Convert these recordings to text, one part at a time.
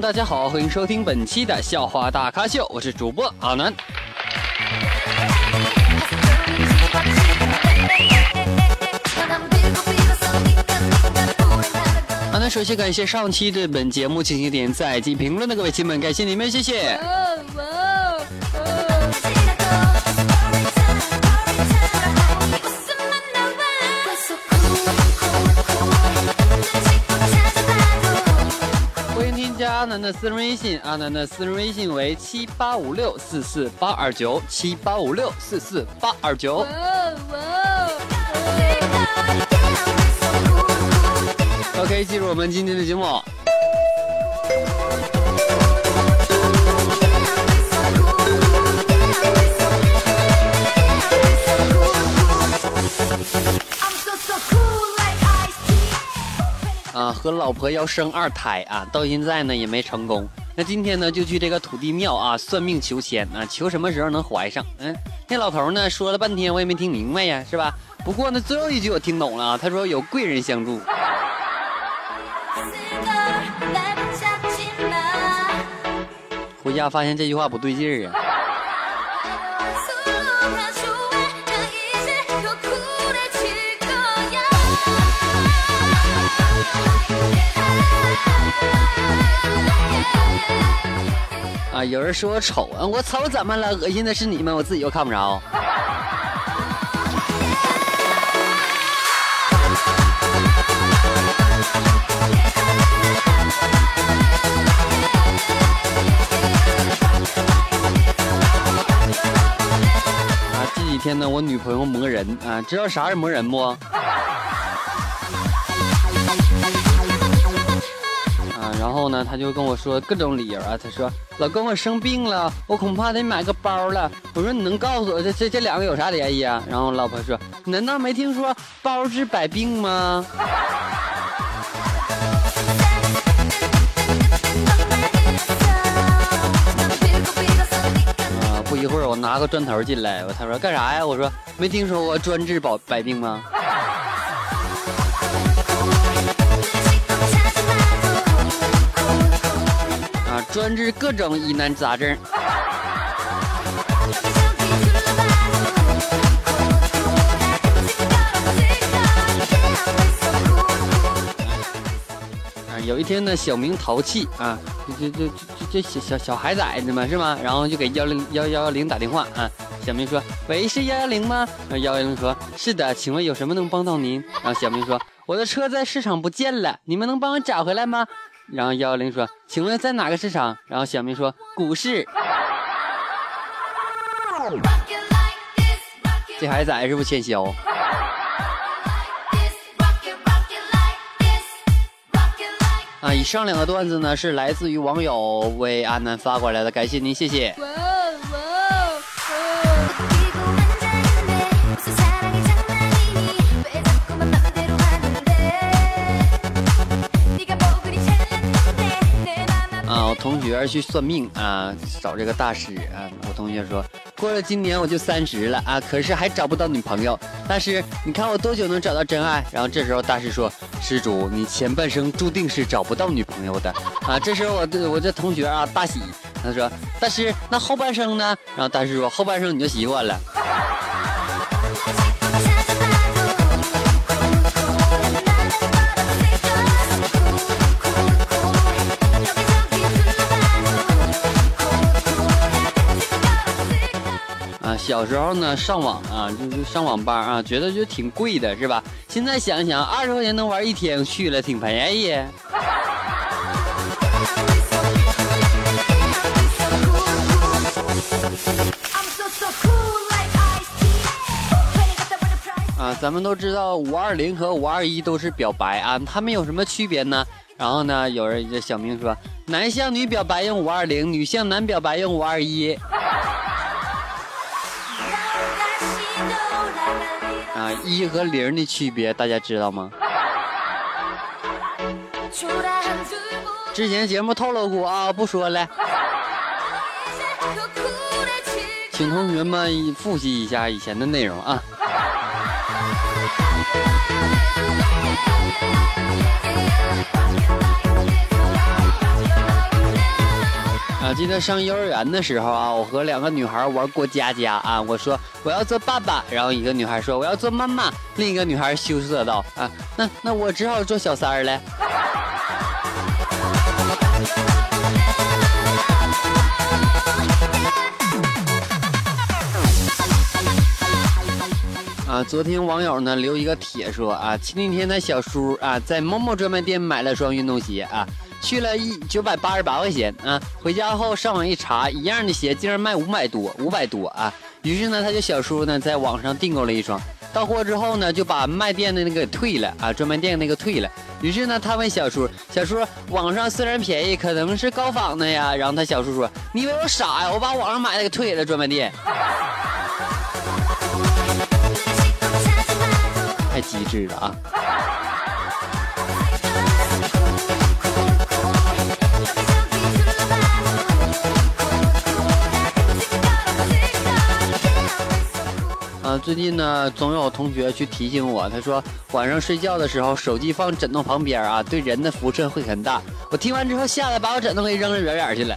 大家好，欢迎收听本期的笑话大咖秀，我是主播阿南。阿南首先感谢上期对本节目进行点赞及评论的各位亲们，感谢你们，谢谢。阿南的私人微信，阿南的私人微信为7856448829，7856448829。OK， 进入我们今天的节目。和老婆要生2胎啊，到现在呢也没成功。那今天呢就去这个土地庙啊算命求签啊，求什么时候能怀上。那老头呢说了半天我也没听明白呀，是吧？不过呢最后一句我听懂了啊，他说有贵人相助。回家发现这句话不对劲儿啊。啊！有人说我丑啊，我丑怎么了？恶心的是你们，我自己又看不着。啊！这几天呢，我女朋友磨人啊，知道啥是磨人不？然后呢，他就跟我说各种理由啊。他说：“老公，我生病了，我恐怕得买个包了。”我说：“你能告诉我这两个有啥联系啊？”然后老婆说：“难道没听说包治百病吗？”不一会儿我拿个砖头进来，他说：“干啥呀？”我说：“没听说过专治百病吗？”专治各种疑难杂症。有一天呢，小明淘气啊，这小孩崽子嘛，是吗？然后就给110打电话啊。小明说：“喂，是110吗？”110说：“是的，请问有什么能帮到您？”然后小明说：“我的车在市场不见了，你们能帮我找回来吗？”然后110说：“请问在哪个市场？”然后小明说：“股市。”这孩子是不是欠削？啊，以上2个段子呢是来自于网友为阿南发过来的，感谢您，谢谢。同学去算命啊，找这个大师啊。我同学说，过了今年我就30了啊，可是还找不到女朋友。大师，你看我多久能找到真爱？然后这时候大师说，施主，你前半生注定是找不到女朋友的啊。这时候我这同学啊大喜，他说，大师，那后半生呢？然后大师说，后半生你就习惯了。小时候呢，上网啊，就是上网吧啊，觉得就挺贵的，是吧？现在想想，20块钱能玩1天，去了挺便宜。咱们都知道520和521都是表白啊，它们有什么区别呢？然后呢，有人这小明说，男向女表白用520，女向男表白用521。啊，一和零的区别大家知道吗？之前节目透露过啊，不说了。请同学们复习一下以前的内容啊。啊，记得上幼儿园的时候啊，我和两个女孩玩过家家啊。我说我要做爸爸，然后一个女孩说我要做妈妈，另一个女孩羞涩道啊，那我只好做小三儿了。啊，昨天网友呢留一个帖说啊，前几天的小叔啊在某某专卖店买了双运动鞋啊，去了988块钱啊，回家后上网一查，一样的鞋竟然卖500多啊，于是呢他就小叔呢在网上订购了一双，到货之后呢就把卖店的那个退了啊，专卖店那个退了，于是呢他问小叔网上虽然便宜可能是高仿的呀，然后他小叔说你以为我傻呀、我把网上买的给退了专卖店。太机智了啊！啊，最近呢，总有同学去提醒我，他说晚上睡觉的时候手机放枕头旁边啊，对人的辐射会很大。我听完之后吓得把我枕头给扔了远远去了。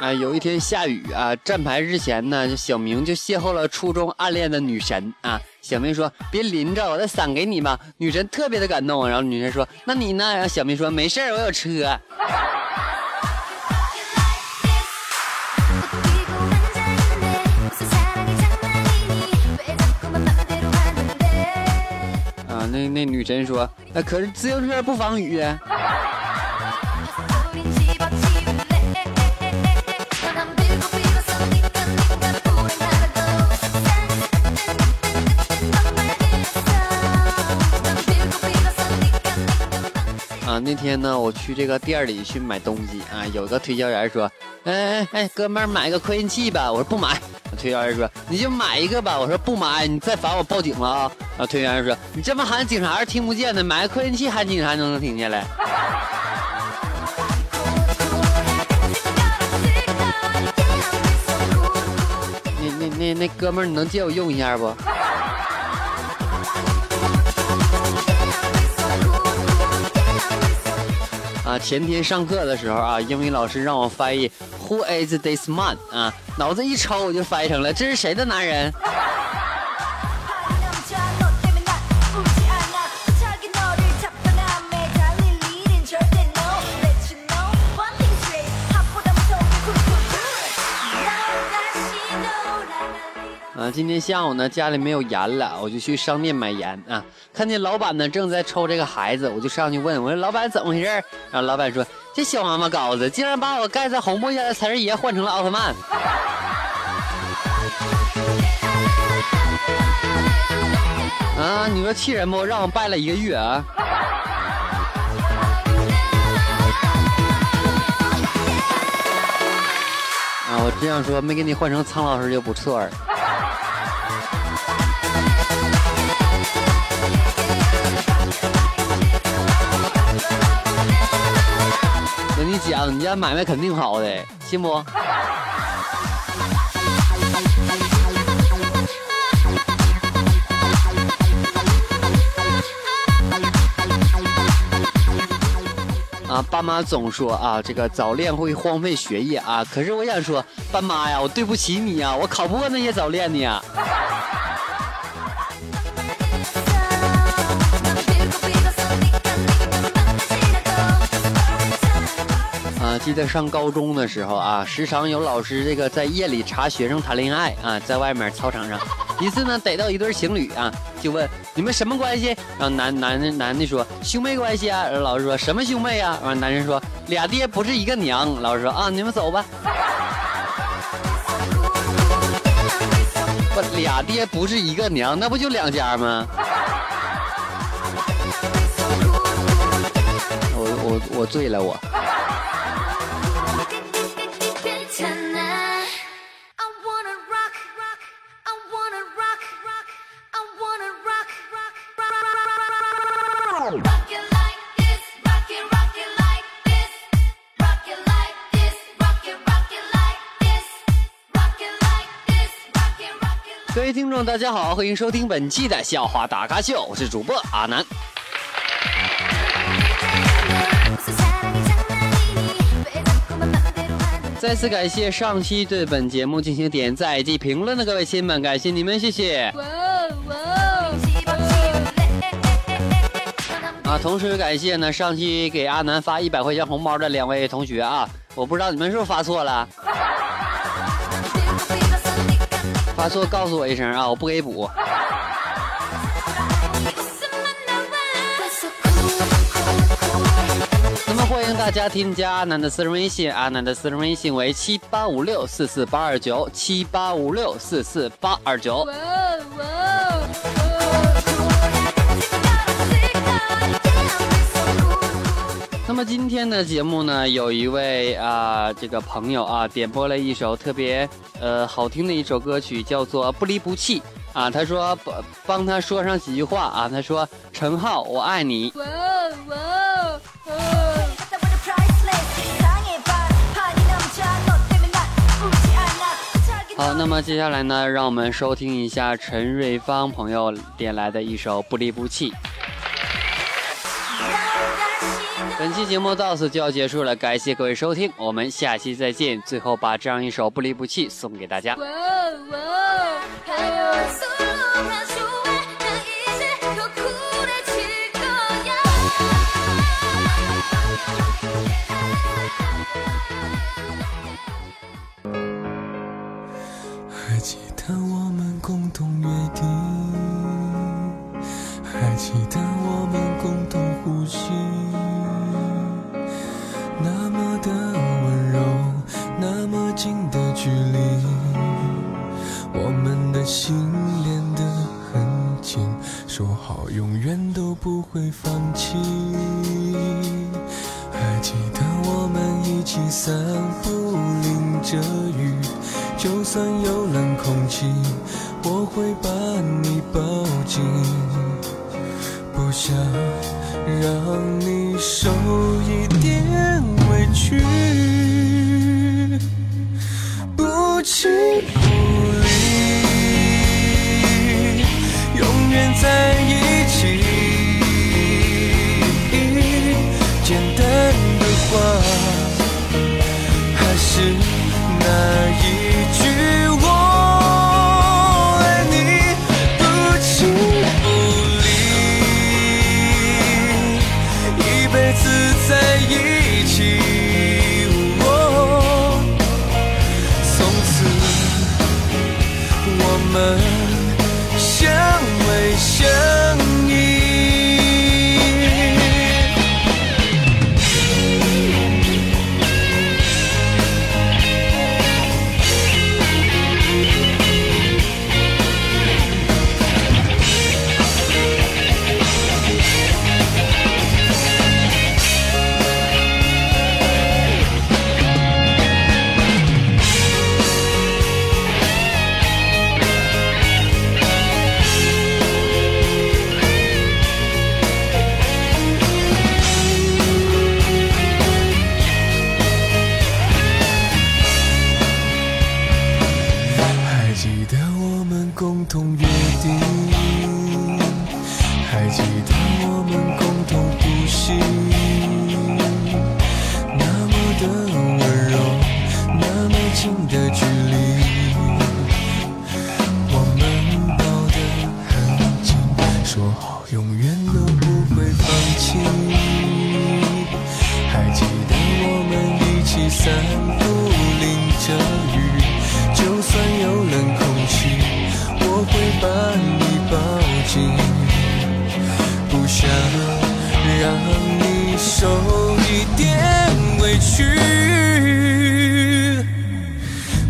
啊，有一天下雨啊，站牌之前呢，小明就邂逅了初中暗恋的女神啊。小明说：“别淋着，我的伞给你吧。”女神特别的感动，然后女神说：“那你呢？”然后小明说：“没事，我有车。”啊，那女神说：“啊，可是自行车不防雨。”那天呢，我去这个店里去买东西啊，有个推销员说：“哎，哥们儿，买个扩音器吧。”我说不买。推销员说：“你就买一个吧。”我说不买，你再烦我报警了啊！然后推销员说：“你这么喊警察听不见的，买个扩音器喊警察能停下来。”那哥们儿，你能借我用一下不？啊，前天上课的时候啊，英语老师让我翻译 Who is this man 啊，脑子一抽我就翻译成了这是谁的男人。啊，今天下午呢家里没有盐了，我就去商店买盐啊，看见老板呢正在抽这个孩子，我就上去问，我说老板怎么回事，然后老板说这小王八羔子竟然把我盖在红布下的财神爷换成了奥特曼。啊，你说气人不，让我拜了1个月啊。啊，我这样说没给你换成苍老师就不错了。我跟你讲，你家买卖肯定好的，信不？啊，爸妈总说啊，这个早恋会荒废学业啊，可是我想说，爸妈呀，我对不起你啊，我考不过那些早恋的呀。记得上高中的时候啊，时常有老师这个在夜里查学生谈恋爱啊，在外面操场上，一次呢逮到一对情侣啊，就问你们什么关系？然后男的说兄妹关系啊，然后老师说什么兄妹啊？然后男人说俩爹不是一个娘，老师说啊你们走吧。不，俩爹不是一个娘，那不就两家吗？我醉了我。各位听众大家好，欢迎收听本期的笑话大咖秀，我是主播阿南。再次感谢上期对本节目进行点赞以及评论的各位亲们，感谢你们，谢谢。同时感谢呢上期给阿南发100块钱红包的两位同学啊，我不知道你们是不是发错了。发错告诉我一声啊，我不给补。那么欢迎大家添加阿南的私人微信，阿南的私人微信为7856448829，7856448829。那么今天的节目呢，有一位这个朋友啊，点播了一首特别好听的一首歌曲，叫做《不离不弃》啊。他说帮他说上几句话啊。他说：“陈浩，我爱你。”好，那么接下来呢，让我们收听一下陈瑞芳朋友点来的一首《不离不弃》。本期节目到此就要结束了，感谢各位收听，我们下期再见。最后把这样一首《不离不弃》送给大家。还记得我们共同约定，还记得我们共同呼吸，那么的温柔，那么近的距离，我们的心连得很紧，说好永远都不会放弃。还记得我们一起散步，淋着雨，就算有冷空气，我会把你抱紧，不想让你受一点委屈，不弃不离，永远在一起。简单的话，还是那一句我爱你，不弃。在一起，哦，从此我们相偎相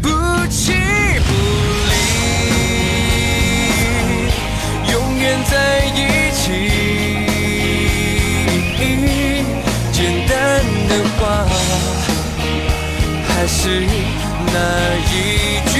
不弃不离，情，简单的话，还是那一句。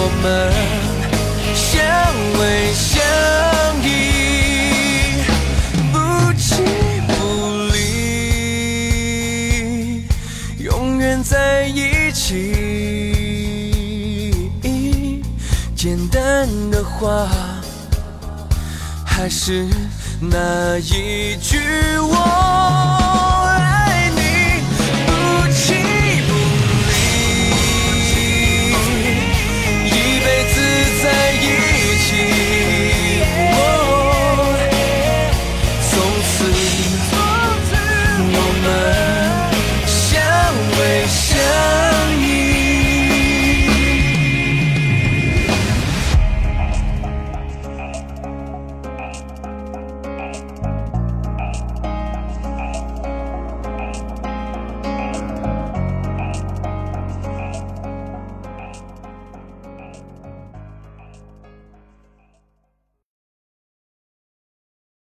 我们相偎相依，不弃不离，永远在一起。简单的话，还是那一句我。